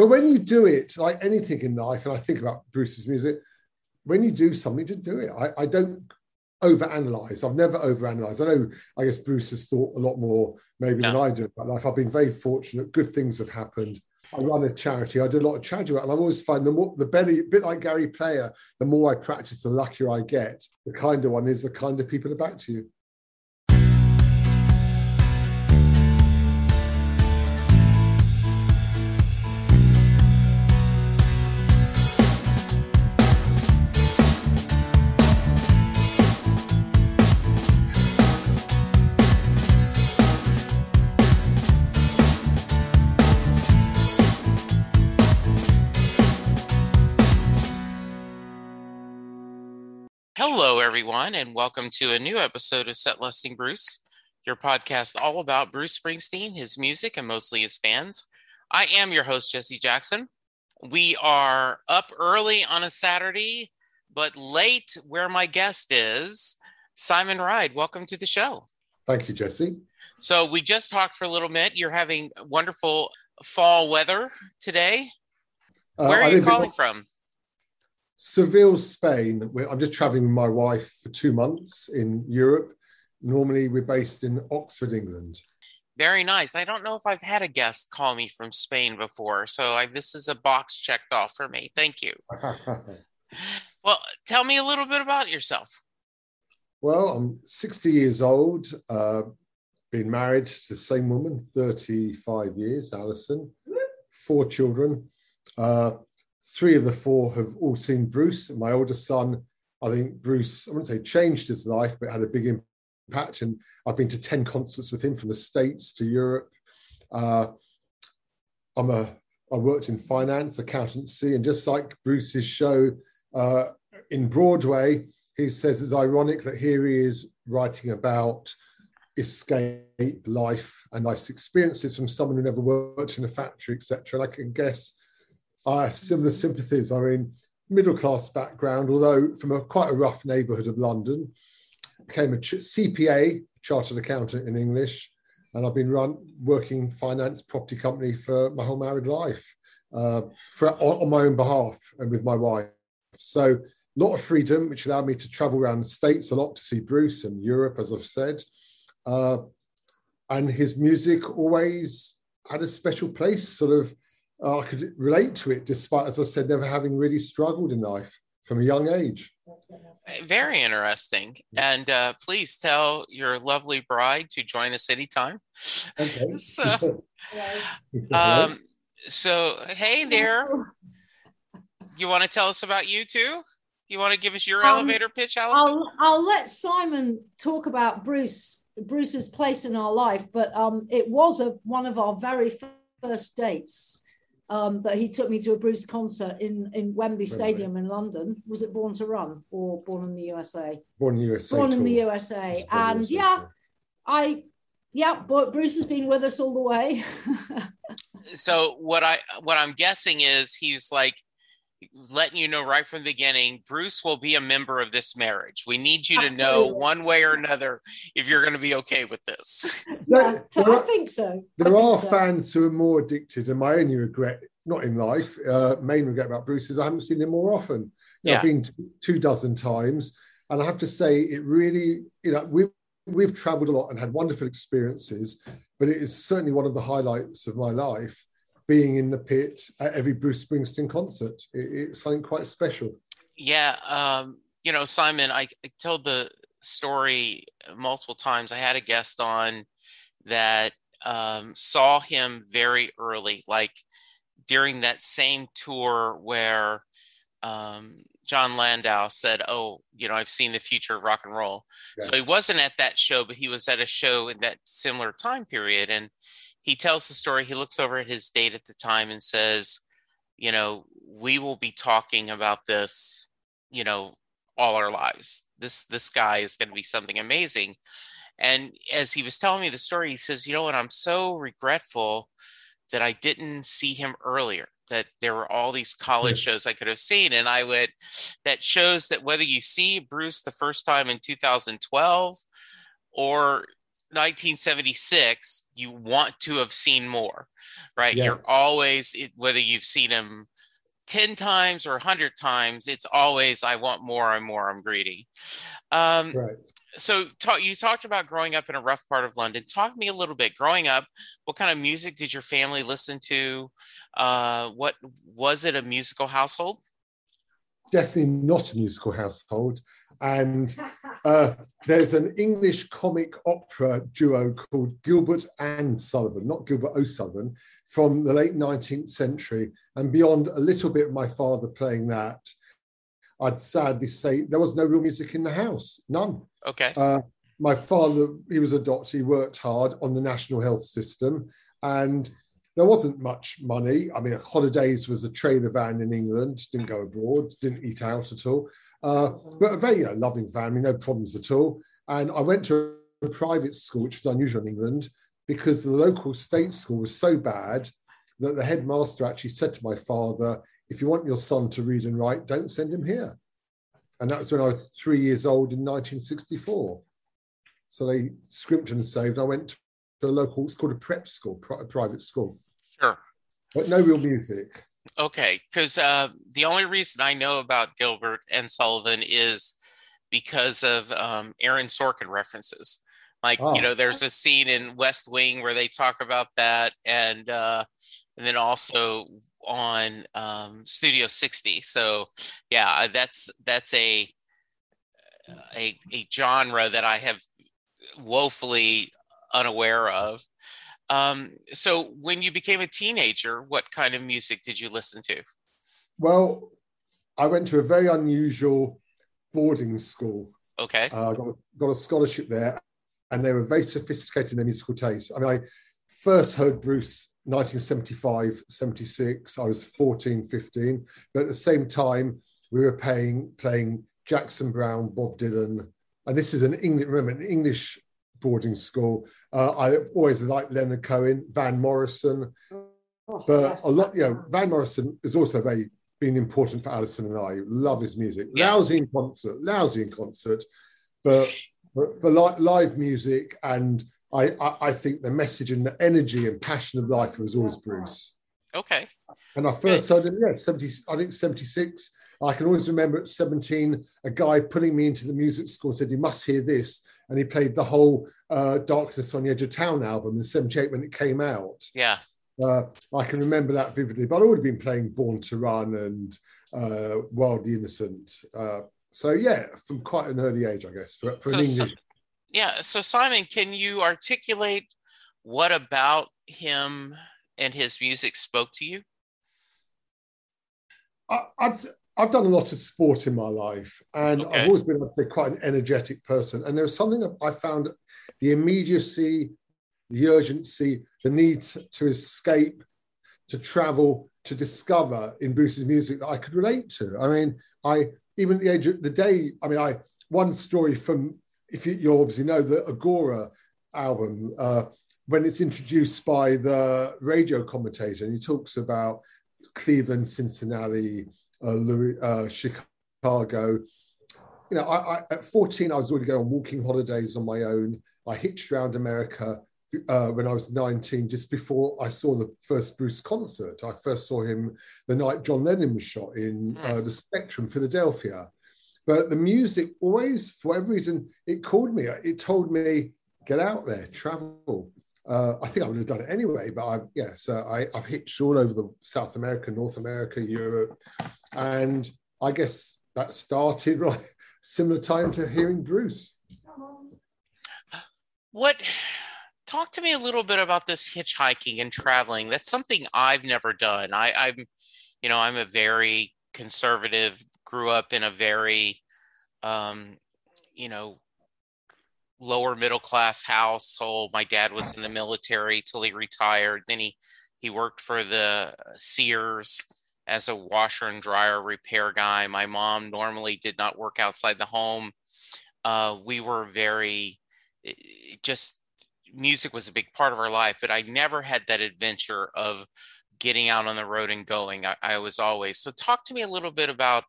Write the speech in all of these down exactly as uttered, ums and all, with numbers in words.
But when you do it, like anything in life, and I think about Bruce's music, when you do something, just do it. I, I don't overanalyze. I've never overanalyzed. I know, I guess Bruce has thought a lot more maybe yeah. than I do about life. I've been very fortunate. Good things have happened. I run a charity. I do a lot of charity work, and I've always found the more, the better, a bit like Gary Player, the more I practice, the luckier I get. The kinder one is, the kinder people are back to you. Everyone, and welcome to a new episode of Set Lusting Bruce, your podcast all about Bruce Springsteen, his music, and mostly his fans. I am your host, Jesse Jackson. We are up early on a Saturday, but late where my guest is, Simon Ryde. Welcome to the show. Thank you, Jesse. So we just talked for a little bit. You're having wonderful fall weather today. Uh, where are I you calling from? Seville, Spain. I'm just traveling with my wife for two months in Europe. Normally, we're based in Oxford, England. Very nice. I don't know if I've had a guest call me from Spain before, so I, this is a box checked off for me. Thank you. Well, tell me a little bit about yourself. Well, I'm sixty years old, uh, been married to the same woman, thirty-five years, Alison, four children. Uh, Three of the four have all seen Bruce. My older son, I think Bruce, I wouldn't say changed his life, but had a big impact. And I've been to ten concerts with him, from the States to Europe. Uh, I'm a, I worked in finance, accountancy, and just like Bruce's show uh, in Broadway, he says it's ironic that here he is writing about escape, life, and life's experiences from someone who never worked in a factory, et cetera. And I can guess Uh, similar sympathies. I mean, middle-class background, although from a quite a rough neighbourhood of London. Became a ch- C P A, Chartered Accountant in English, and I've been run working finance property company for my whole married life, uh, for, on, on my own behalf and with my wife. So a lot of freedom, which allowed me to travel around the States a lot to see Bruce and Europe, as I've said. Uh, and his music always had a special place, sort of. I could relate to it, despite, as I said, never having really struggled in life from a young age. Very interesting. And uh, please tell your lovely bride to join us anytime. Okay. So, um, so, hey there. You want to tell us about you too? You want to give us your um, elevator pitch, Alison? I'll, I'll let Simon talk about Bruce, Bruce's place in our life, but um, it was a, one of our very first dates. Um, but he took me to a Bruce concert in, in Wembley Stadium in London. Was it Born to Run or Born in the U S A? Born in the U S A. Born in the U S A. And U S A yeah, tour. I, yeah, Bruce has been with us all the way. So what, I, what I'm guessing is he's like letting you know right from the beginning, Bruce will be a member of this marriage. We need you Absolutely. to know one way or another if you're going to be okay with this. Yeah, there, I think so. There think are so. fans who are more addicted, and my only regret, not in life, uh, main regret about Bruce is I haven't seen him more often. You know, yeah. I've been t- two dozen times, and I have to say it really, you know, we've, we've traveled a lot and had wonderful experiences, but it is certainly one of the highlights of my life, being in the pit at every Bruce Springsteen concert. It, it's something quite special. Yeah. Um, you know, Simon, I, I told the story multiple times. I had a guest on that um, saw him very early, like during that same tour where um, John Landau said, oh, you know, I've seen the future of rock and roll. Yeah. So he wasn't at that show, but he was at a show in that similar time period. And he tells the story. He looks over at his date at the time and says, you know, we will be talking about this, you know, all our lives. This, this guy is going to be something amazing. And as he was telling me the story, he says, you know what, I'm so regretful that I didn't see him earlier, that there were all these college shows I could have seen. And I would, that shows that whether you see Bruce the first time in two thousand twelve or nineteen seventy-six, you want to have seen more, right? Yeah. You're always, whether you've seen them ten times or one hundred times, it's always, I want more and more, I'm greedy. Um, right. So talk, you talked about growing up in a rough part of London. Talk to me a little bit. Growing up, what kind of music did your family listen to? Uh, what was it a musical household? Definitely not a musical household. And uh, there's an English comic opera duo called Gilbert and Sullivan, not Gilbert O'Sullivan, from the late nineteenth century and beyond. A little bit of my father playing that. I'd sadly say there was no real music in the house, none. Okay. Uh, my father, he was a doctor, he worked hard on the national health system, and there wasn't much money. I mean, holidays was a trailer van in England, didn't go abroad, didn't eat out at all. Uh, but a very you know, loving family, no problems at all. And I went to a private school, which was unusual in England, because the local state school was so bad that the headmaster actually said to my father, if you want your son to read and write, don't send him here. And that was when I was three years old in nineteen sixty-four. So they scrimped and saved. I went to a local, it's called a prep school, a private school. Sure. But no real music. Okay, because uh, the only reason I know about Gilbert and Sullivan is because of um, Aaron Sorkin references. Like, oh. you know, there's a scene in West Wing where they talk about that, and uh, and then also on um, Studio sixty. So, yeah, that's that's a, a a genre that I have woefully unaware of. Um, so when you became a teenager, what kind of music did you listen to? Well, I went to a very unusual boarding school. Okay. I uh, got, got a scholarship there, and they were very sophisticated in their musical taste. I mean, I first heard Bruce nineteen seventy-five, seventy-six. I was fourteen, fifteen. But at the same time, we were paying, playing Jackson Browne, Bob Dylan. And this is an English, remember, an English boarding school. Uh, I always liked Leonard Cohen, Van Morrison. Oh, but a lot, you know, Van Morrison has also very been important for Alison and I. Love his music. Yeah. Lousy in concert, lousy in concert. But, but, but like live music and... I, I think the message and the energy and passion of life was always Bruce. Okay. And I first heard him, yeah, seventy. I think seventy-six. I can always remember at seventeen, a guy pulling me into the music school said, you must hear this. And he played the whole uh, Darkness on the Edge of Town album in seventy-eight when it came out. Yeah. Uh, I can remember that vividly, but I would have been playing Born to Run and uh, Wildly Innocent. Uh, so, yeah, from quite an early age, I guess, for, for so, an English... So- Yeah. So Simon, can you articulate what about him and his music spoke to you? I, I've, I've done a lot of sport in my life, and okay. I've always been, I'd say, quite an energetic person. And there was something that I found, the immediacy, the urgency, the need to escape, to travel, to discover in Bruce's music that I could relate to. I mean, I, even at the age of the day, I mean, I, one story from, if you, you obviously know the Agora album, uh, when it's introduced by the radio commentator, and he talks about Cleveland, Cincinnati, uh, Louis, uh, Chicago. You know, I, I, at fourteen, I was already going on walking holidays on my own. I hitched around America uh, when I was nineteen, just before I saw the first Bruce concert. I first saw him the night John Lennon was shot in uh, the Spectrum, Philadelphia. But the music always, for whatever reason, it called me. It told me, get out there, travel. Uh, I think I would have done it anyway, but I've, yeah, so I, I've hitched all over the South America, North America, Europe. And I guess that started right similar time to hearing Bruce. What, talk to me a little bit about this hitchhiking and traveling. That's something I've never done. I, I'm, you know, I'm a very conservative, grew up in a very, um, you know, lower middle class household. My dad was in the military till he retired. Then he, he worked for the Sears as a washer and dryer repair guy. My mom normally did not work outside the home. Uh, we were very, just music was a big part of our life, but I never had that adventure of getting out on the road and going. I, I was always, so talk to me a little bit about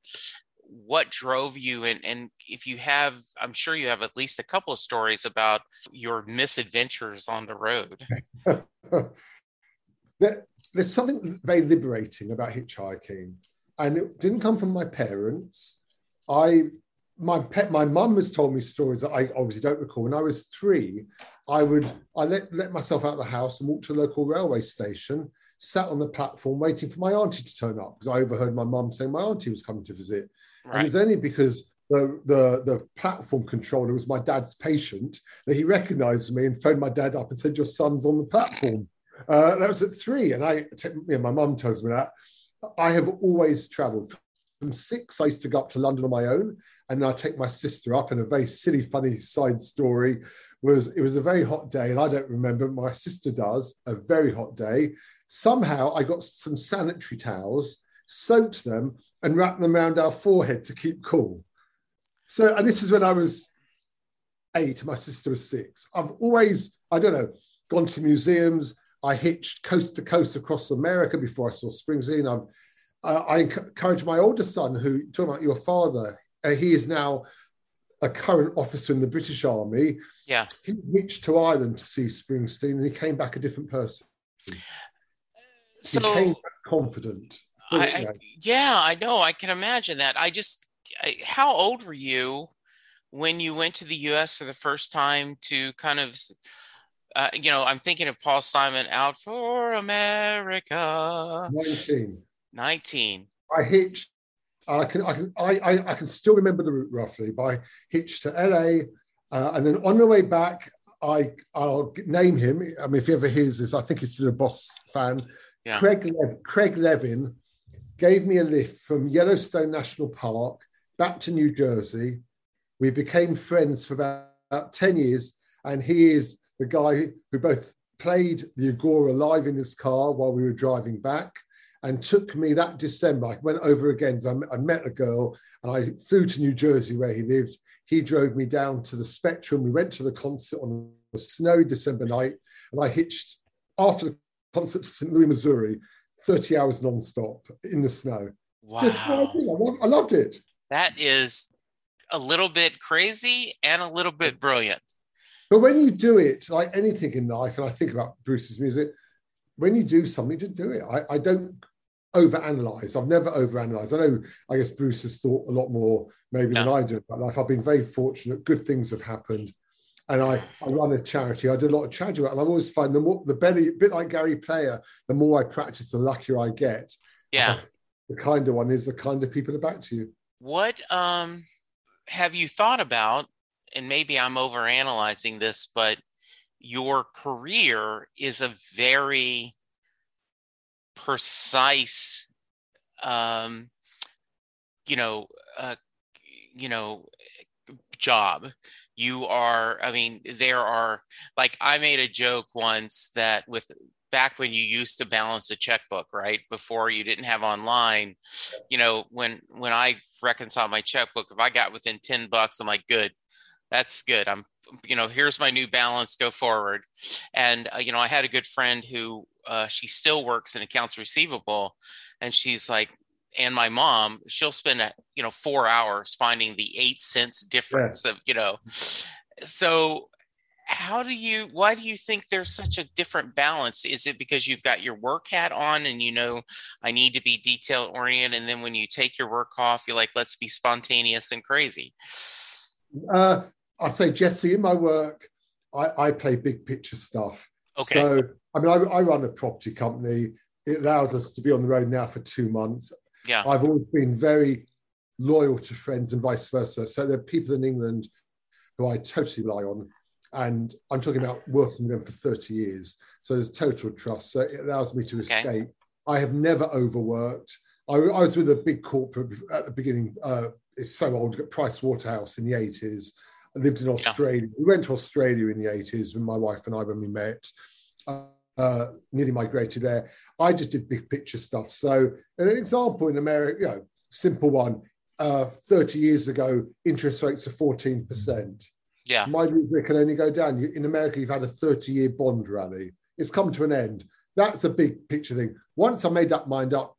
what drove you, and, and if you have, I'm sure you have at least a couple of stories about your misadventures on the road. there, there's something very liberating about hitchhiking, and it didn't come from my parents. I my pet my mum has told me stories that I obviously don't recall. When I was three, I would I let, let myself out of the house and walk to a local railway station, sat on the platform waiting for my auntie to turn up, because I overheard my mum saying my auntie was coming to visit. Right. And it's only because the, the the platform controller was my dad's patient that he recognised me and phoned my dad up and said, your son's on the platform. Uh, that was at three. And I, t- you know, my mum tells me that. I have always travelled. From six, I used to go up to London on my own, and I take my sister up. And a very silly, funny side story was, it was a very hot day, and I don't remember, my sister does, a very hot day. Somehow I got some sanitary towels, soaked them, and wrapped them around our forehead to keep cool. So, and this is when I was eight, my sister was six. I've always, I don't know, gone to museums. I hitched coast to coast across America before I saw Springsteen. I've Uh, I encourage my older son, who, talking about your father, uh, he is now a current officer in the British Army. Yeah. He hitched to Ireland to see Springsteen, and he came back a different person. So, he came back confident. I, I, yeah, I know. I can imagine that. I just, I, how old were you when you went to the U S for the first time to kind of... Uh, you know, I'm thinking of Paul Simon, Out for America. nineteen nineteen I hitched. I can. I can. I. I can still remember the route roughly. But I hitched to L A, uh, and then on the way back, I. I'll name him. I mean, if he ever hears this, I think he's still a Boss fan. Yeah. Craig. Le- Craig Levin gave me a lift from Yellowstone National Park back to New Jersey. We became friends for about, about ten years, and he is the guy who both played the Agora live in his car while we were driving back. And took me that December. I went over again. I, I met a girl, and I flew to New Jersey where he lived. He drove me down to the Spectrum. We went to the concert on a snowy December night, and I hitched after the concert to Saint Louis, Missouri, thirty hours nonstop in the snow. Wow! Just what I did. I loved it. That is a little bit crazy and a little bit brilliant. But when you do it, like anything in life, and I think about Bruce's music, when you do something, just do it. I, I don't. Overanalyze. I've never overanalyzed. I know, I guess Bruce has thought a lot more maybe no. than I do about life. I've been very fortunate. Good things have happened. And I, I run a charity. I do a lot of charity work. And I've always find the more, the better, a bit like Gary Player, the more I practice, the luckier I get. Yeah. Uh, the kinder one is, the kinder people are back to you. What um, have you thought about, and maybe I'm overanalyzing this, but your career is a very precise, um, you know, uh, you know, job. You are, I mean, there are, like, I made a joke once that with, back when you used to balance a checkbook, right? Before you didn't have online, you know, when, when I reconciled my checkbook, if I got within ten bucks, I'm like, good, that's good. I'm, you know, here's my new balance, go forward. And, uh, you know, I had a good friend who, Uh, she still works in accounts receivable, and she's like, and my mom, she'll spend, a, you know, four hours finding the eight cents difference yeah. of, you know, so how do you, why do you think there's such a different balance? Is it because you've got your work hat on and, you know, I need to be detail oriented. And then when you take your work off, you're like, let's be spontaneous and crazy. Uh, I'll say, Jesse, in my work, I, I play big picture stuff. Okay. So, I mean, I, I run a property company. It allows us to be on the road now for two months. Yeah. I've always been very loyal to friends and vice versa. So there are people in England who I totally rely on. And I'm talking about working with them for thirty years. So there's total trust. So it allows me to okay. escape. I have never overworked. I, I was with a big corporate at the beginning. Uh, it's so old, Price Waterhouse in the eighties. I lived in Australia. Yeah. We went to Australia in the eighties with my wife and I when we met. Uh, Uh, nearly migrated there. I just did big picture stuff. So an example in America, you know, simple one, uh, thirty years ago, interest rates are fourteen percent. Yeah. My music can only go down. You, in America, you've had a thirty-year bond rally. It's come to an end. That's a big picture thing. Once I made that mind up,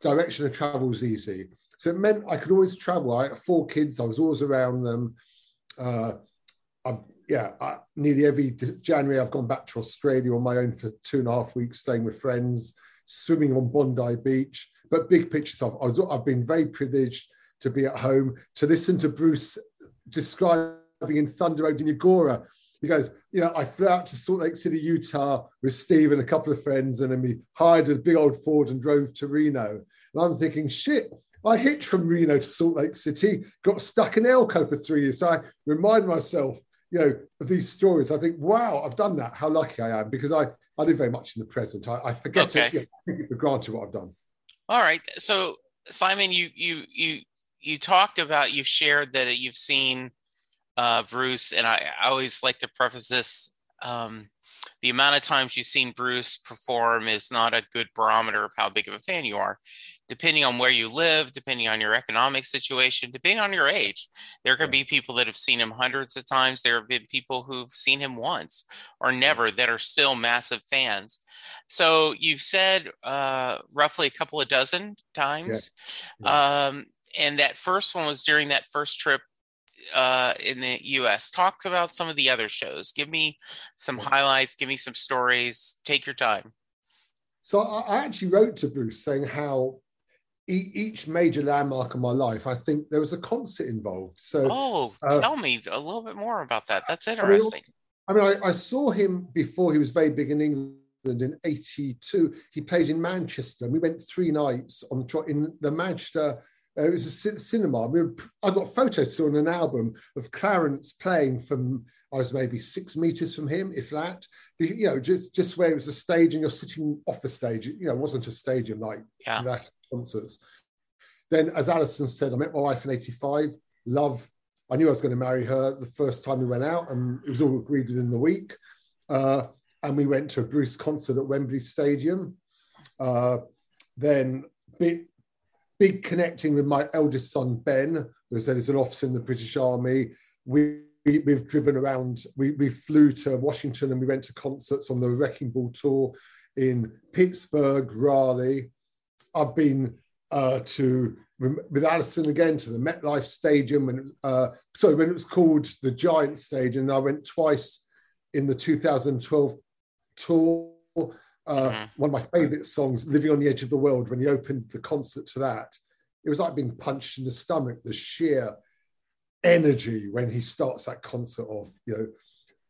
direction of travel was easy. So it meant I could always travel. I had four kids. I was always around them. Uh, I've, yeah, I, nearly every January, I've gone back to Australia on my own for two and a half weeks, staying with friends, swimming on Bondi Beach. But big picture stuff, I was, I've been very privileged to be at home, to listen to Bruce describing in Thunder Road in Agora. He goes, you know, I flew out to Salt Lake City, Utah with Steve and a couple of friends, and then we hired a big old Ford and drove to Reno. And I'm thinking, shit, I hitched from Reno to Salt Lake City, got stuck in Elko for three years. So I remind myself, you know, of these stories. I think, wow, I've done that. How lucky I am, because I, I live very much in the present. I, I forget okay. it, yeah, I think it for granted what I've done. All right. So, Simon, you you you you talked about, you've shared that you've seen uh, Bruce, and I, I always like to preface this. Um, the amount of times you've seen Bruce perform is not a good barometer of how big of a fan you are. Depending on where you live, depending on your economic situation, depending on your age, there could be people that have seen him hundreds of times. There have been people who've seen him once or never that are still massive fans. So you've said uh, roughly a couple of dozen times. Yeah. Yeah. Um, and that first one was during that first trip uh, in the U S. Talk about some of the other shows. Give me some highlights. Give me some stories. Take your time. So I actually wrote to Bruce saying how each major landmark of my life, I think there was a concert involved. So, oh, uh, tell me a little bit more about that. That's interesting. I mean, I, mean I, I saw him before he was very big in England in eighty-two. He played in Manchester, and we went three nights on in the Manchester. Uh, it was a c- cinema. We were, I got photos still on an album of Clarence playing from, I was maybe six meters from him, if that. You know, just just where it was a stage, and you're sitting off the stage. You know, it wasn't a stadium like yeah. that. Concerts. Then, as Alison said, I met my wife in eighty-five. Love. I knew I was going to marry her the first time we went out, and it was all agreed within the week. Uh, and we went to a Bruce concert at Wembley Stadium. Uh, then, big, big connecting with my eldest son, Ben, who said he's an officer in the British Army. We, we, we've driven around. We, we flew to Washington, and we went to concerts on the Wrecking Ball tour in Pittsburgh, Raleigh. I've been uh, to, with Alison again, to the MetLife Stadium, when, uh, sorry, when it was called the Giant Stadium. And I went twice in the two thousand twelve tour. Uh, mm-hmm. One of my favourite songs, Living on the Edge of the World, when he opened the concert to that, it was like being punched in the stomach, the sheer energy when he starts that concert off, you know,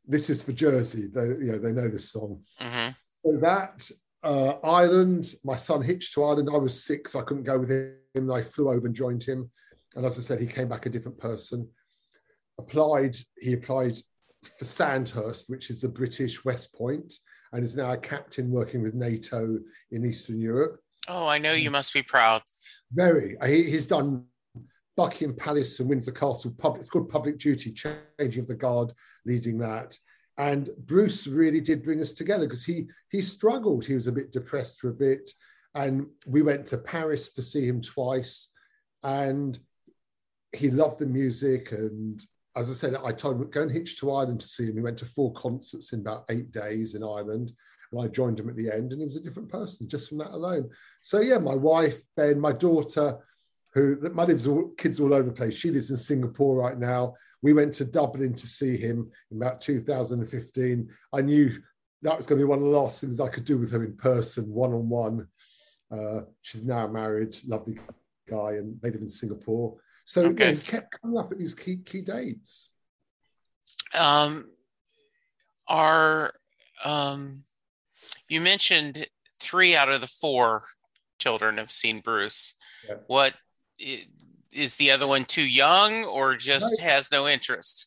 this is for Jersey. They, you know, they know this song. Mm-hmm. So that... Uh, Ireland, my son hitched to Ireland. I was sick, so I couldn't go with him. I flew over and joined him. And as I said, he came back a different person. Applied, he applied for Sandhurst, which is the British West Point, and is now a captain working with NATO in Eastern Europe. Oh, I know you must be proud. Very. He, he's done Buckingham Palace and Windsor Castle. Public, it's called Public Duty, Changing of the Guard, leading that. And Bruce really did bring us together, because he he struggled. He was a bit depressed for a bit. And we went to Paris to see him twice. And he loved the music. And as I said, I told him, go and hitch to Ireland to see him. We went to four concerts in about eight days in Ireland. And I joined him at the end. And he was a different person just from that alone. So, yeah, my wife, Ben, my daughter, who my lives all, kids all over the place. She lives in Singapore right now. We went to Dublin to see him in about two thousand fifteen. I knew that was going to be one of the last things I could do with her in person, one-on-one. Uh, she's now married, lovely guy, and they live in Singapore. So okay. yeah, he kept coming up at these key key dates. Um, are um, you mentioned three out of the four children have seen Bruce. Yeah. What is the other one, too young or just no. has no interest?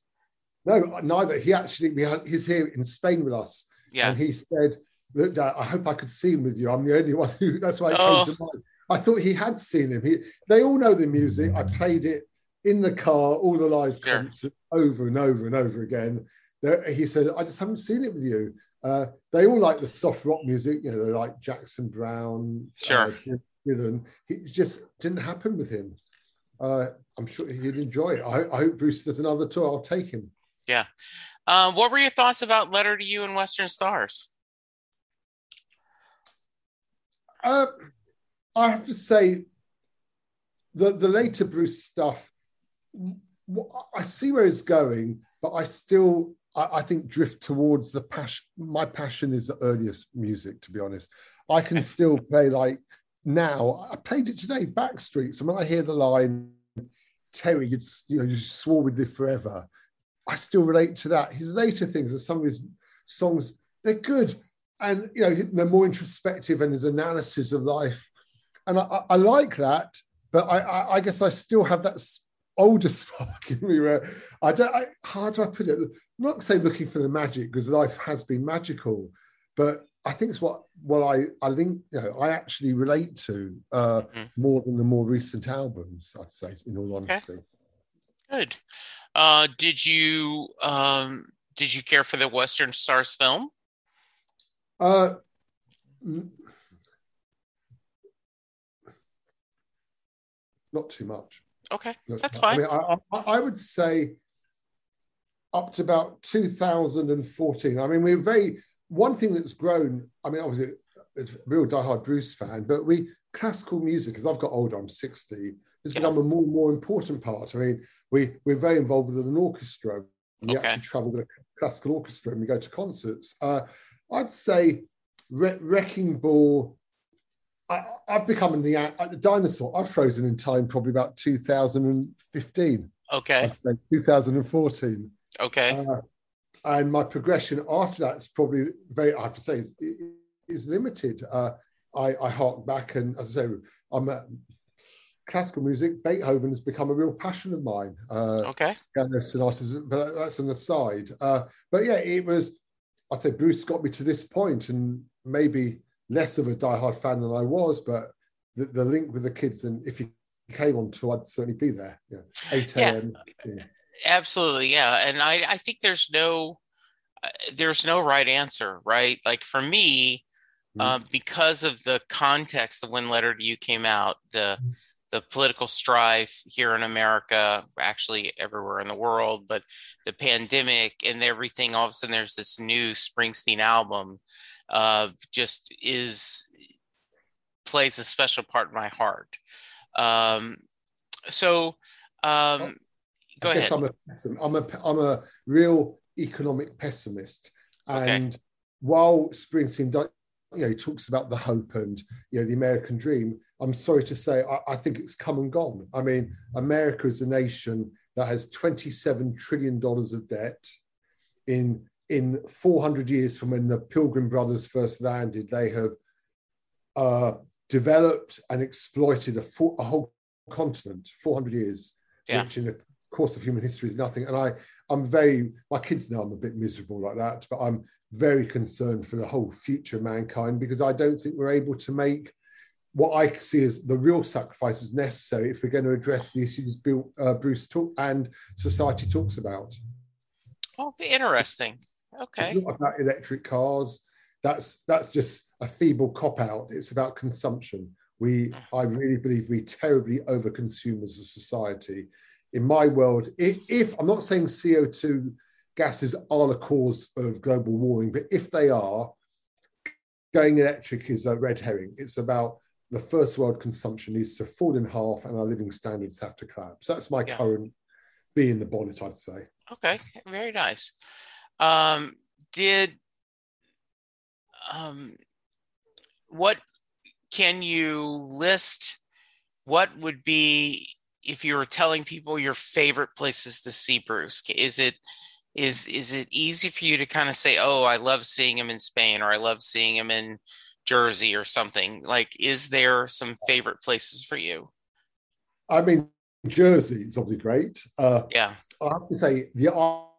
No, neither. He actually, we had, he's here in Spain with us. Yeah. And he said, look, Dad, I hope I could see him with you. I'm the only one who, that's why it oh. came to mind. I thought he had seen him. He, they all know the music. I played it in the car, all the live sure. concerts over and over and over again. He said, I just haven't seen it with you. Uh, they all like the soft rock music. You know, they like Jackson Browne. Sure. Uh, And it just didn't happen with him. Uh, I'm sure he'd enjoy it. I, I hope Bruce does another tour. I'll take him. Yeah. Um, what were your thoughts about Letter to You and Western Stars? Uh, I have to say, the, the later Bruce stuff, I see where it's going, but I still, I, I think, drift towards the passion. My passion is the earliest music, to be honest. I can still play, like, now, I played it today, Backstreet. So when I hear the line, Terry, you'd, you know, you swore we'd live forever, I still relate to that. His later things, and some of his songs, they're good. And, you know, they're more introspective and his analysis of life. And I, I like that, but I, I, I guess I still have that older spark in me where I don't, I, how do I put it? I'm not say looking for the magic, because life has been magical, but I think it's what, well, I, I think, you know, I actually relate to uh, mm-hmm. more than the more recent albums, I'd say, in all honesty. Okay. Good. Uh, did you, um, did you care for the Western Stars film? Uh, not too much. Okay, that's fine. I mean, I, I, I would say up to about two thousand fourteen. I mean, we're very, one thing that's grown, I mean, I was a, a real diehard Bruce fan, but we, classical music, as I've got older, I'm sixty, has yeah. become a more more important part. I mean, we, we're very involved with an orchestra. We okay. actually travel with a classical orchestra and we go to concerts. Uh, I'd say Re- Wrecking Ball, I, I've become the a dinosaur. I've frozen in time probably about two thousand fifteen. Okay. I'd say two thousand fourteen. Okay. Uh, and my progression after that is probably very, I have to say, is, is limited. Uh, I, I hark back and, as I say, I'm a, classical music, Beethoven has become a real passion of mine. Uh, okay. Sonatas, but that's an aside. Uh, but yeah, it was, I'd say Bruce got me to this point, and maybe less of a diehard fan than I was, but the, the link with the kids, and if he came on tour, I'd certainly be there. Yeah, eight a.m. Yeah. Absolutely, yeah. And I, I think there's no, uh, there's no right answer, right? Like for me, mm. uh, because of the context of when Letter to You came out, the mm. the political strife here in America, actually everywhere in the world, but the pandemic and everything, all of a sudden there's this new Springsteen album, uh, just is, plays a special part in my heart. Um, so um, go I ahead. I'm a, I'm a, I'm a real economic pessimist. And okay. while Springsteen does, you know, he talks about the hope and, you know, the American dream. I'm sorry to say, I, I think it's come and gone. I mean, America is a nation that has twenty-seven trillion dollars of debt. In in four hundred years from when the Pilgrim Brothers first landed, they have uh, developed and exploited a, for, a whole continent, four hundred years, yeah. which in the course of human history is nothing. And I, I'm very, my kids know I'm a bit miserable like that, but I'm very concerned for the whole future of mankind, because I don't think we're able to make what I see as the real sacrifices necessary if we're going to address the issues Bill, uh, Bruce talk, and society talks about. Oh, interesting. Okay. It's not about electric cars. That's that's just a feeble cop-out. It's about consumption. We, I really believe we terribly overconsume as a society. In my world, if, if I'm not saying C O two gases are the cause of global warming, but if they are, going electric is a red herring. It's about the first world consumption needs to fall in half and our living standards have to collapse. That's my yeah. current bee in the bonnet, I'd say. Okay, very nice. Um, did, um, what can you list? What would be, if you were telling people your favorite places to see Bruce? Is it, Is is it easy for you to kind of say, oh, I love seeing him in Spain, or I love seeing him in Jersey or something? Like, is there some favorite places for you? I mean, Jersey is obviously great. Uh, yeah. I have to say, the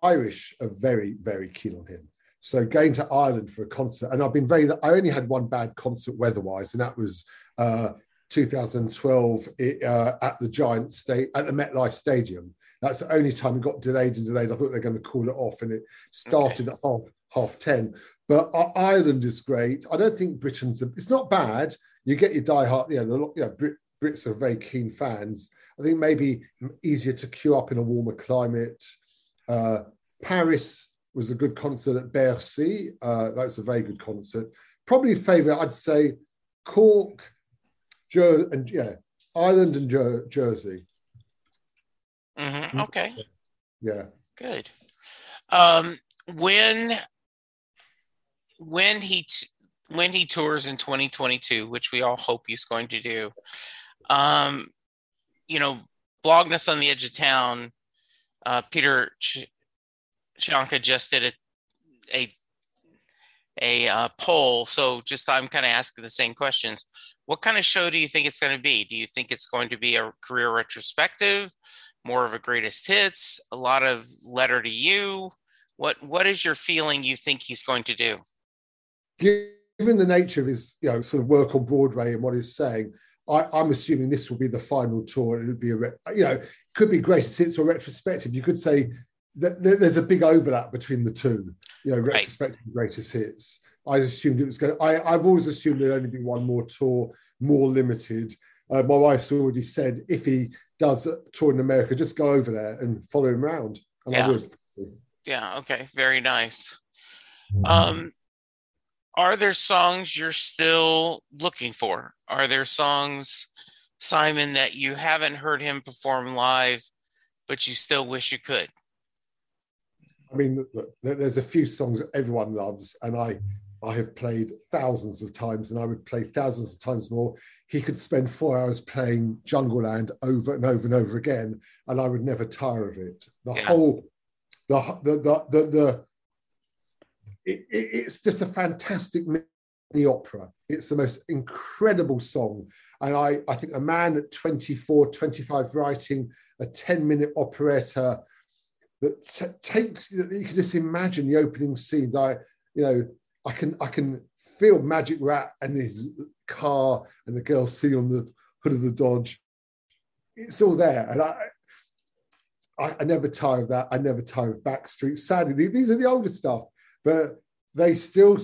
Irish are very, very keen on him. So going to Ireland for a concert, and I've been very, I only had one bad concert weather-wise, and that was uh, two thousand twelve it, uh, at the Giant State, at the MetLife Stadium. That's the only time it got delayed and delayed. I thought they were going to call it off, and it started okay. at half half ten. But uh, Ireland is great. I don't think Britain's... A, it's not bad. You get your diehard... You know, you know Brit, Brits are very keen fans. I think maybe easier to queue up in a warmer climate. Uh, Paris was a good concert at Bercy. Uh, that was a very good concert. Probably favourite, I'd say, Cork, Jer- and yeah, Ireland and Jer- Jersey. Mm-hmm. Okay. Yeah. Good. Um, when when he t- when he tours in twenty twenty-two, which we all hope he's going to do, um, you know, Darkness on the Edge of Town. Uh, Peter Ch- Cianca just did a a, a uh, poll, so just I'm kind of asking the same questions. What kind of show do you think it's going to be? Do you think it's going to be a career retrospective, more of a greatest hits, a lot of Letter to You? What what is your feeling? You think he's going to do? Given the nature of his, you know, sort of work on Broadway and what he's saying, I, I'm assuming this will be the final tour. It would be a, you know, could be greatest hits or retrospective. You could say that there's a big overlap between the two, you know, retrospective right. and greatest hits. I assumed it was going. I, I've always assumed there'd only be one more tour, more limited. Uh, my wife's already said if he does a tour in America, just go over there and follow him around. And yeah. I would. Yeah. Okay. Very nice. Um, Are there songs you're still looking for? Are there songs, Simon, that you haven't heard him perform live, but you still wish you could? I mean, look, there's a few songs that everyone loves, and I, I have played thousands of times, and I would play thousands of times more. He could spend four hours playing Jungleland over and over and over again, and I would never tire of it. The yeah. whole, the the the the. the It, it, it's just a fantastic mini opera. It's the most incredible song. And I, I think a man at twenty-four, twenty-five writing a ten-minute operetta that t- takes, you can just imagine the opening scenes. I, you know, I can I can feel Magic Rat and his car and the girl sitting on the hood of the Dodge. It's all there. And I I, I never tire of that. I never tire of Backstreet. Sadly, these are the older stuff. But they still,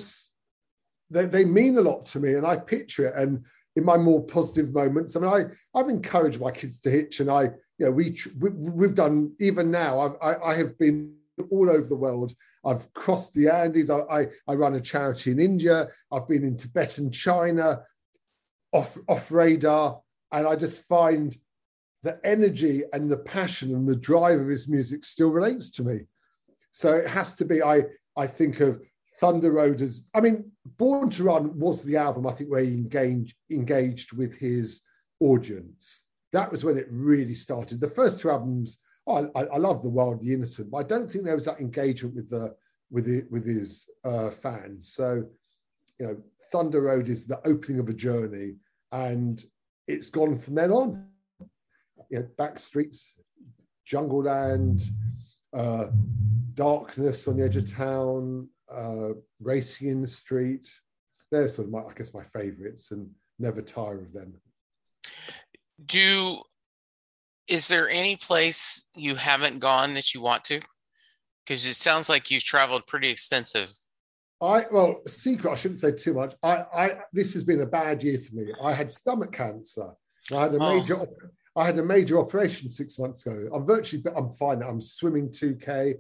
they, they mean a lot to me, and I picture it. And in my more positive moments, I mean, I, I've encouraged my kids to hitch, and I, you know, we, we, we've done, even now, I've, I, I have been all over the world. I've crossed the Andes. I, I, I run a charity in India. I've been in Tibet and China, off, off radar. And I just find the energy and the passion and the drive of his music still relates to me. So it has to be, I, I think of Thunder Road as, I mean, Born to Run was the album, I think, where he engaged, engaged with his audience. That was when it really started. The first two albums, oh, I, I love The Wild, The Innocent, but I don't think there was that engagement with the with the, with his uh, fans. So, you know, Thunder Road is the opening of a journey, and it's gone from then on. You know, Backstreets, Jungleland, uh, Darkness on the Edge of Town, uh, Racing in the Street. They're sort of, my, I guess, my favorites, and never tire of them. Do, is there any place you haven't gone that you want to? Because it sounds like you've traveled pretty extensive. I, well, secret, I shouldn't say too much. I, I, this has been a bad year for me. I had stomach cancer. I had a major oh. I had a major operation six months ago. I'm virtually, I'm fine. I'm swimming two K.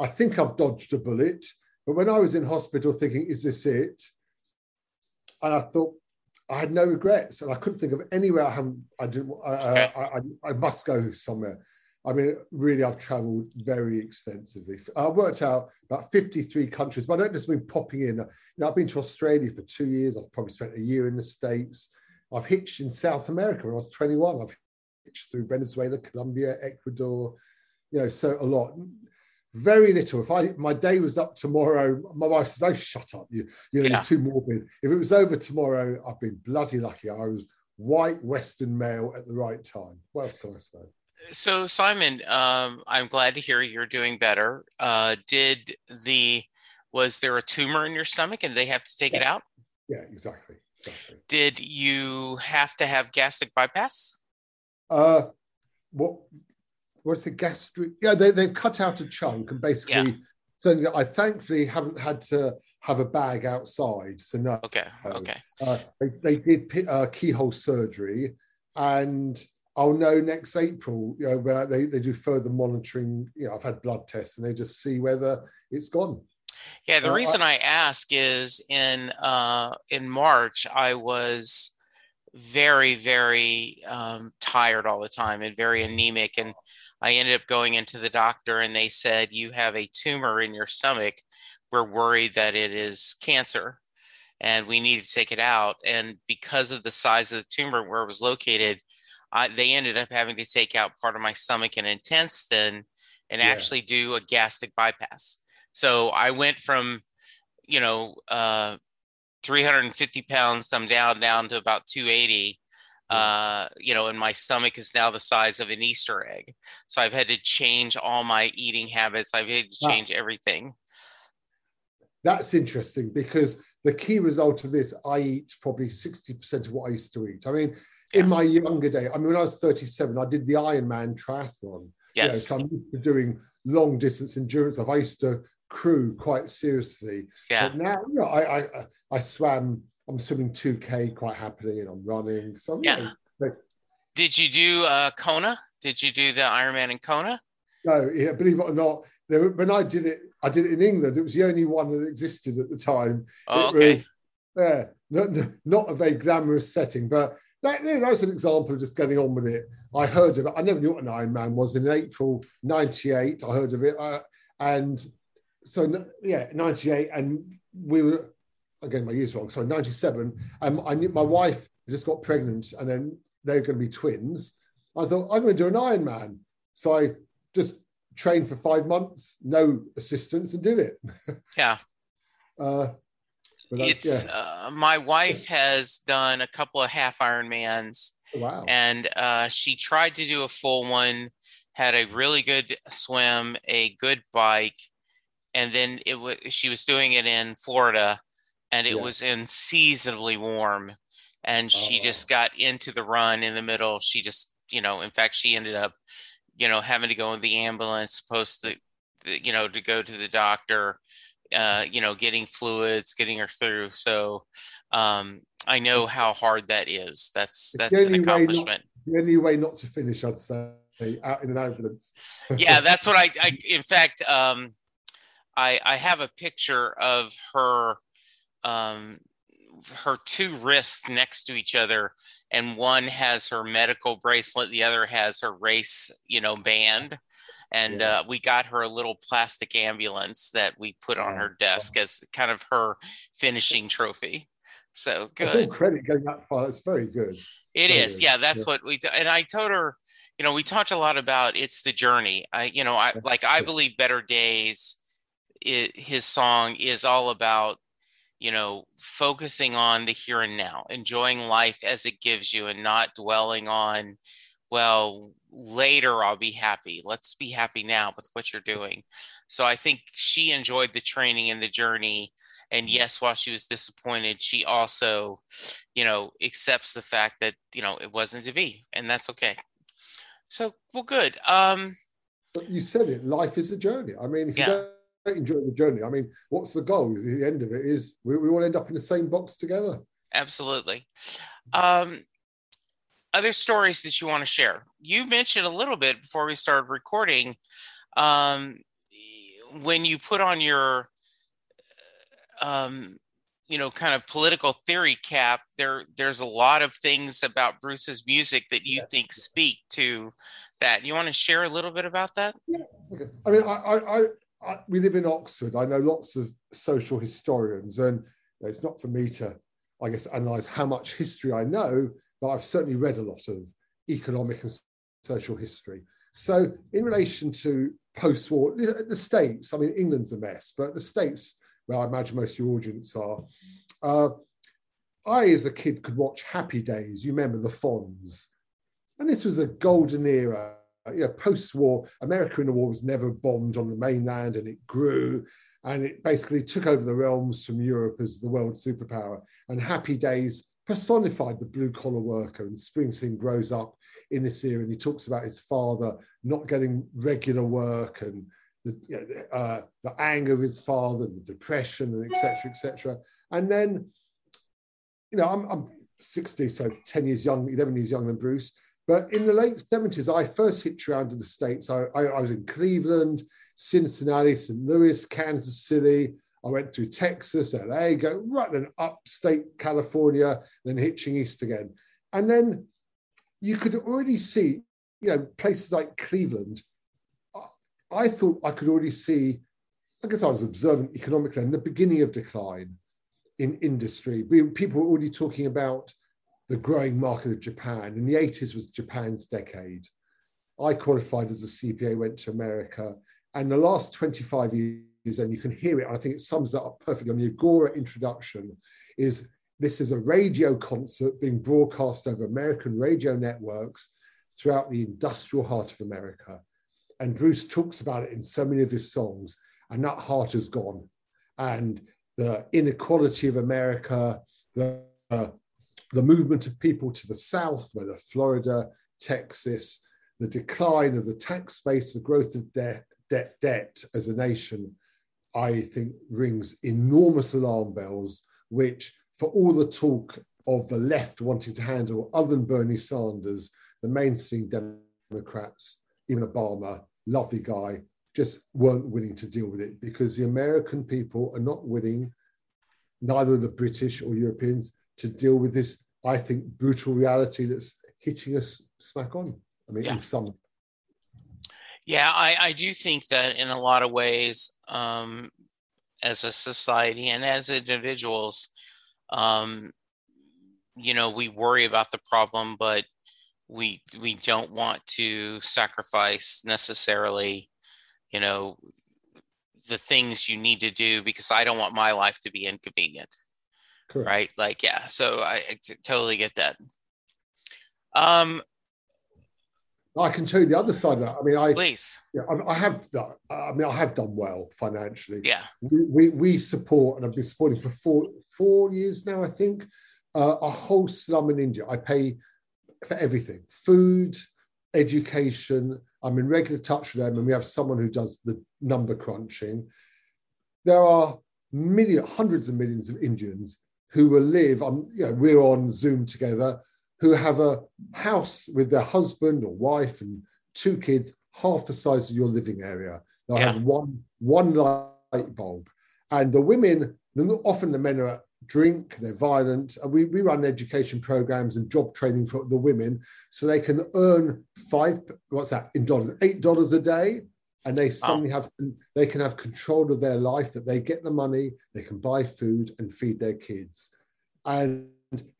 I think I've dodged a bullet. But when I was in hospital thinking, is this it? And I thought, I had no regrets. And I couldn't think of anywhere I haven't, I didn't, I, okay. I, I, I must go somewhere. I mean, really, I've traveled very extensively. I worked out about fifty-three countries, but I don't just mean popping in. You know, I've been to Australia for two years. I've probably spent a year in the States. I've hitched in South America when I was twenty-one. I've through Venezuela, Colombia, Ecuador, you know, so a lot. Very little. If I my day was up tomorrow, my wife says, "Oh, shut up, you, you know, yeah. you're too morbid." If it was over tomorrow, I've been bloody lucky. I was white Western male at the right time. What else can I say? So, Simon, um, I'm glad to hear you're doing better. Uh, did the was there a tumor in your stomach, and they have to take yeah. it out? Yeah, exactly. exactly. Did you have to have gastric bypass? Uh, what what's the gastric? Yeah, they, they've cut out a chunk and basically. Yeah. So I thankfully haven't had to have a bag outside. So no. Okay. No. Okay. Uh, they, they did uh, keyhole surgery, and I'll know next April. You know, where they they do further monitoring. You know, I've had blood tests, and they just see whether it's gone. Yeah. The uh, reason I, I ask is in uh, in March I was very, very um, tired all the time and very anemic. And I ended up going into the doctor and they said, you have a tumor in your stomach. We're worried that it is cancer and we need to take it out. And because of the size of the tumor where it was located, I, they ended up having to take out part of my stomach and intestine and yeah. actually do a gastric bypass. So I went from, you know, uh, three hundred fifty pounds, I'm down, down to about two eighty, uh, you know, and my stomach is now the size of an Easter egg. So I've had to change all my eating habits. I've had to change wow. everything. That's interesting because the key result of this, I eat probably sixty percent of what I used to eat. I mean, yeah. in my younger day, I mean, when I was thirty-seven, I did the Ironman triathlon. Yes. You know, so I'm used to doing long distance endurance stuff. I used to crew quite seriously. Yeah. But now, you know, I, I I swam, I'm swimming two K quite happily and I'm running. So, yeah. You know, but, did you do uh, Kona? Did you do the Ironman in Kona? No, yeah, believe it or not, there, when I did it, I did it in England. It was the only one that existed at the time. Oh, it okay. Was, yeah, not, not a very glamorous setting, but that, you know, that's an example of just getting on with it. I heard of it. I never knew what an Ironman was. In April ninety-eight, I heard of it. Uh, and so, yeah, ninety-eight. And we were, again, my year's wrong. Sorry, ninety-seven. Um, I knew my wife just got pregnant and then they were going to be twins. I thought, I'm going to do an Ironman. So I just trained for five months, no assistance, and did it. Yeah. uh, but it's, yeah. Uh, my wife has done a couple of half Ironmans. Wow. And uh, she tried to do a full one, had a really good swim, a good bike, and then it was she was doing it in Florida, and it yeah. was unseasonably warm, and she oh. just got into the run in the middle. She just, you know, in fact, she ended up, you know, having to go in the ambulance, supposed to, you know, to go to the doctor, uh, you know, getting fluids, getting her through. So, um, I know how hard that is. That's that's an accomplishment. Not, the only way not to finish, I'd say, out in an ambulance. Yeah, that's what I, I in fact, um, I, I have a picture of her, um, her two wrists next to each other. And one has her medical bracelet. The other has her race, you know, band. And yeah. uh, we got her a little plastic ambulance that we put on her desk as kind of her finishing trophy. So good. That's all credit going that far. That's very good. It very is. Good. Yeah, that's yeah. what we do. And I told her, you know, we talked a lot about it's the journey. I, you know, I like I believe Better Days, it, his song is all about, you know, focusing on the here and now, enjoying life as it gives you and not dwelling on, well, later I'll be happy. Let's be happy now with what you're doing. So I think she enjoyed the training and the journey. And yes, while she was disappointed, she also, you know, accepts the fact that, you know, it wasn't to be, and that's okay. So, well, good. Um, but you said it, life is a journey. I mean, if yeah. you don't enjoy the journey, I mean, what's the goal? The end of it is we, we all end up in the same box together. Absolutely. Um, other stories that you want to share? You mentioned a little bit before we started recording, um, when you put on your Um, you know, kind of political theory cap, there, there's a lot of things about Bruce's music that you yeah. think speak to that. You want to share a little bit about that? Yeah. Okay. I mean, I, I, I, I, we live in Oxford. I know lots of social historians, and it's not for me to, I guess, analyse how much history I know, but I've certainly read a lot of economic and social history. So in relation to post-war, the, the States, I mean, England's a mess, but the States, where I imagine most of your audience are. Uh, I, as a kid, could watch Happy Days. You remember the Fonz. And this was a golden era. You know, post-war, America in the war was never bombed on the mainland, and it grew. And it basically took over the realms from Europe as the world superpower. And Happy Days personified the blue-collar worker. And Springsteen grows up in this era, and he talks about his father not getting regular work, and The, uh, the anger of his father, the depression, and et cetera, et cetera. And then, you know, I'm, I'm sixty, so ten years young, eleven years younger than Bruce. But in the late seventies, I first hitched around to the States. I, I, I was in Cleveland, Cincinnati, Saint Louis, Kansas City. I went through Texas, L A, go right then upstate California, then hitching east again. And then you could already see, you know, places like Cleveland. I thought I could already see, I guess I was observant economically, and the beginning of decline in industry. We, people were already talking about the growing market of Japan. In the eighties was Japan's decade. I qualified as a C P A, went to America. And the last twenty-five years, and you can hear it, and I think it sums that up perfectly on the Agora introduction, is this is a radio concert being broadcast over American radio networks throughout the industrial heart of America. And Bruce talks about it in so many of his songs, and that heart is gone. And the inequality of America, the, uh, the movement of people to the South, whether Florida, Texas, the decline of the tax base, the growth of debt, debt, debt as a nation, I think rings enormous alarm bells, which for all the talk of the left wanting to handle other than Bernie Sanders, the mainstream Democrats, even Obama, lovely guy, just weren't willing to deal with it, because the American people are not willing, neither the British or Europeans, to deal with this, I think, brutal reality that's hitting us smack on. I mean, yeah. in some. Yeah, I, I do think that in a lot of ways, um, as a society and as individuals, um, you know, we worry about the problem, but we we don't want to sacrifice necessarily, you know, the things you need to do, because I don't want my life to be inconvenient. Correct. Right? Like, yeah, so I, I t- totally get that. Um, I can tell you the other side of that. I mean, I, please. Yeah, I, I have done, I mean, I have done well financially. Yeah. We, we, we support, and I've been supporting for four, four years now, I think, uh, a whole slum in India. I pay for everything, food, education. I'm in regular touch with them, and we have someone who does the number crunching. There are millions, hundreds of millions of Indians who will live on, you know, we're on Zoom together, who have a house with their husband or wife and two kids, half the size of your living area. They'll yeah. have one, one light bulb. And the women, often the men are drink, they're violent. We, we run education programs and job training for the women so they can earn five, what's that, in dollars, eight dollars a day. And they suddenly wow. have, they can have control of their life, that they get the money, they can buy food and feed their kids. And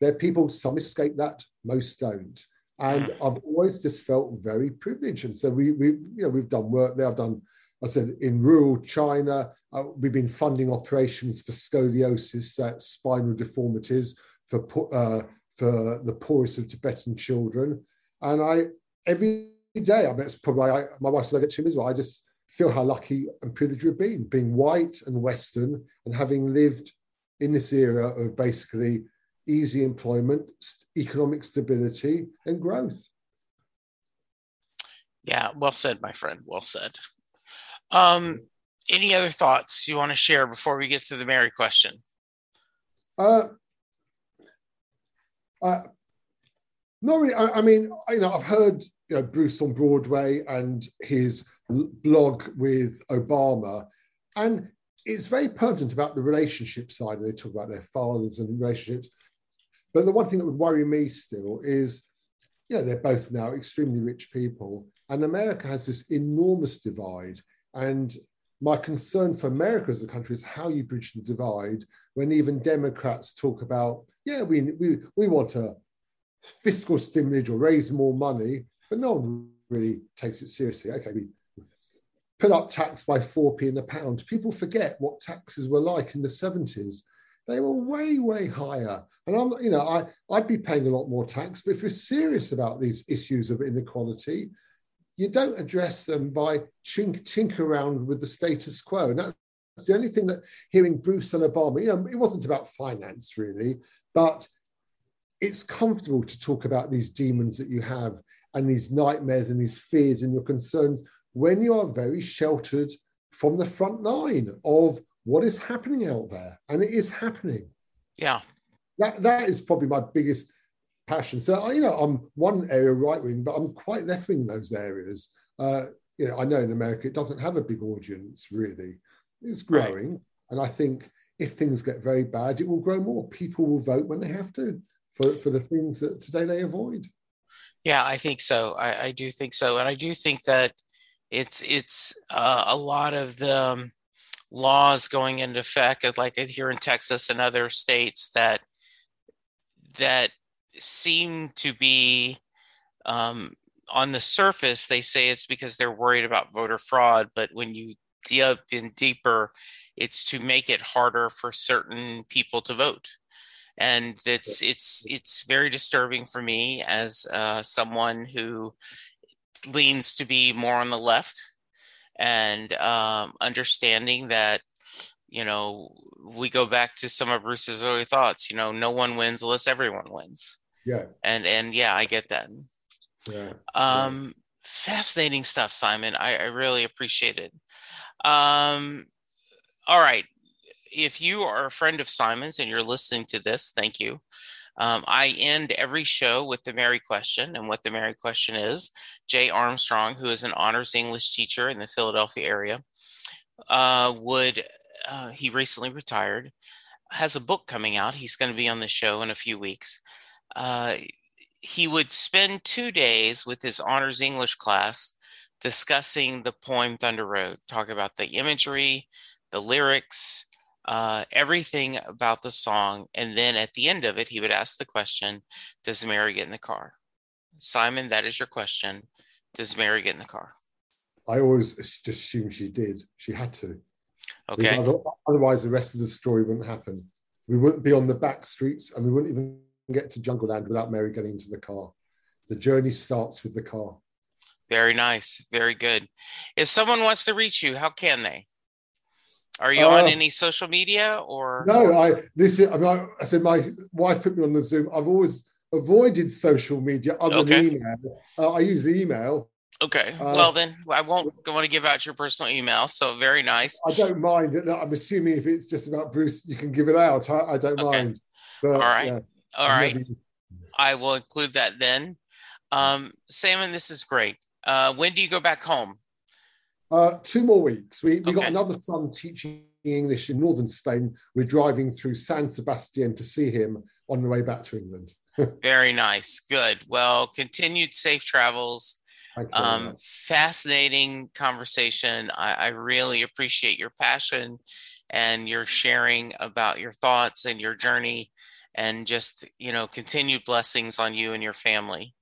there are people, some escape that, most don't. And I've always just felt very privileged. And so we, we you know, we've done work there. I've done, I said, in rural China, uh, we've been funding operations for scoliosis, uh, spinal deformities, for po- uh, for the poorest of Tibetan children. And I, every day, I mean, it's probably, I, my wife says I get too miserable. I just feel how lucky and privileged we've been, being white and Western and having lived in this era of basically easy employment, economic stability, and growth. Yeah, well said, my friend, well said. Um, any other thoughts you want to share before we get to the Mary question? Uh, uh, not really. I, I mean, I, you know, I've heard, you know, Bruce on Broadway and his blog with Obama, and it's very pertinent about the relationship side. They talk about their fathers and relationships. But the one thing that would worry me still is, you know, they're both now extremely rich people, and America has this enormous divide. And my concern for America as a country is how you bridge the divide when even Democrats talk about, yeah, we we we want a fiscal stimulus or raise more money, but no one really takes it seriously. Okay, we put up tax by four p in the pound. People forget what taxes were like in the seventies. They were way, way higher. And I'm, you know, I, I'd be paying a lot more tax, but if we're serious about these issues of inequality, you don't address them by chink, tink around with the status quo. And that's the only thing that hearing Bruce and Obama, you know, it wasn't about finance really, but it's comfortable to talk about these demons that you have and these nightmares and these fears and your concerns when you are very sheltered from the front line of what is happening out there. And it is happening. Yeah. That, that is probably my biggest passion. So, you know, I'm one area right-wing, but I'm quite left-wing in those areas. Uh, you know, I know in America it doesn't have a big audience, really. It's growing. Right. And I think if things get very bad, it will grow more. People will vote when they have to. for, for the things that today they avoid. Yeah, I think so. I, I do think so. And I do think that it's it's uh, a lot of the um, laws going into effect, like here in Texas and other states, that that seem to be um, on the surface, they say it's because they're worried about voter fraud. But when you dig in deeper, it's to make it harder for certain people to vote. And it's it's it's very disturbing for me as uh, someone who leans to be more on the left, and um, understanding that, you know, we go back to some of Bruce's early thoughts, you know, no one wins unless everyone wins. Yeah. And, and yeah, I get that. Yeah. Um, yeah. Fascinating stuff, Simon. I, I really appreciate it. Um, all right. If you are a friend of Simon's and you're listening to this, thank you. Um, I end every show with the Mary question, and what the Mary question is: Jay Armstrong, who is an honors English teacher in the Philadelphia area, uh, would uh, he recently retired, has a book coming out. He's going to be on the show in a few weeks. Uh, he would spend two days with his honors English class discussing the poem Thunder Road, talk about the imagery, the lyrics, Uh, everything about the song. And then at the end of it, he would ask the question, does Mary get in the car? Simon, that is your question. Does Mary get in the car? I always just assume she did. She had to. Okay. Otherwise, the rest of the story wouldn't happen. We wouldn't be on the back streets, and we wouldn't even get to Jungleland without Mary getting into the car. The journey starts with the car. Very nice. Very good. If someone wants to reach you, how can they? Are you uh, on any social media or? No, I, this is, I, mean, I, I said my wife put me on the Zoom. I've always avoided social media other okay. than email. Uh, I use email. Okay. Uh, well, then I won't want to give out your personal email. So very nice. I don't mind. I'm assuming if it's just about Bruce, you can give it out. I, I don't okay. mind. But, all right. Yeah, all right. Never... I will include that then. Um, Simon, this is great. Uh, when do you go back home? Uh, two more weeks. We, we okay. got another son teaching English in northern Spain. We're driving through San Sebastian to see him on the way back to England. Very nice. Good. Well, continued safe travels. Um, fascinating conversation. I, I really appreciate your passion and your sharing about your thoughts and your journey, and just, you know, continued blessings on you and your family.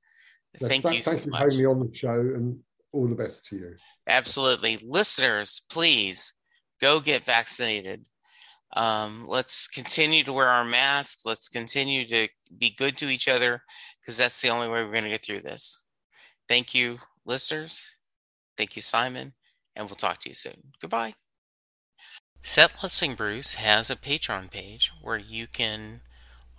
Yes, thank th- you thank so you much. Thank you for having me on the show, and all the best to you. Absolutely. Listeners, please go get vaccinated. Um, let's continue to wear our masks. Let's continue to be good to each other, because that's the only way we're going to get through this. Thank you, listeners. Thank you, Simon. And we'll talk to you soon. Goodbye. Seth Lessing Bruce has a Patreon page where you can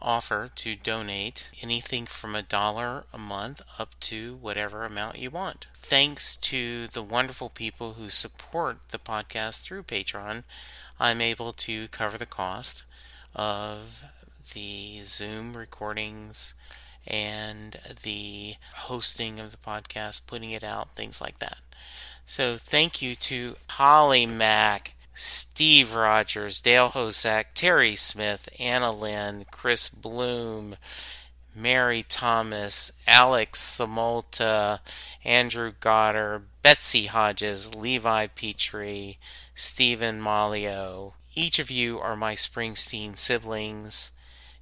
offer to donate anything from a dollar a month up to whatever amount you want. Thanks to the wonderful people who support the podcast through Patreon, I'm able to cover the cost of the Zoom recordings and the hosting of the podcast, putting it out, things like that. So thank you to Holly Mack, Steve Rogers, Dale Hosack, Terry Smith, Anna Lynn, Chris Bloom, Mary Thomas, Alex Samolta, Andrew Goddard, Betsy Hodges, Levi Petrie, Stephen Malio. Each of you are my Springsteen siblings.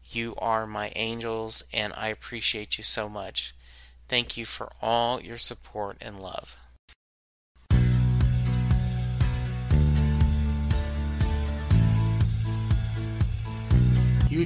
You are my angels, and I appreciate you so much. Thank you for all your support and love. You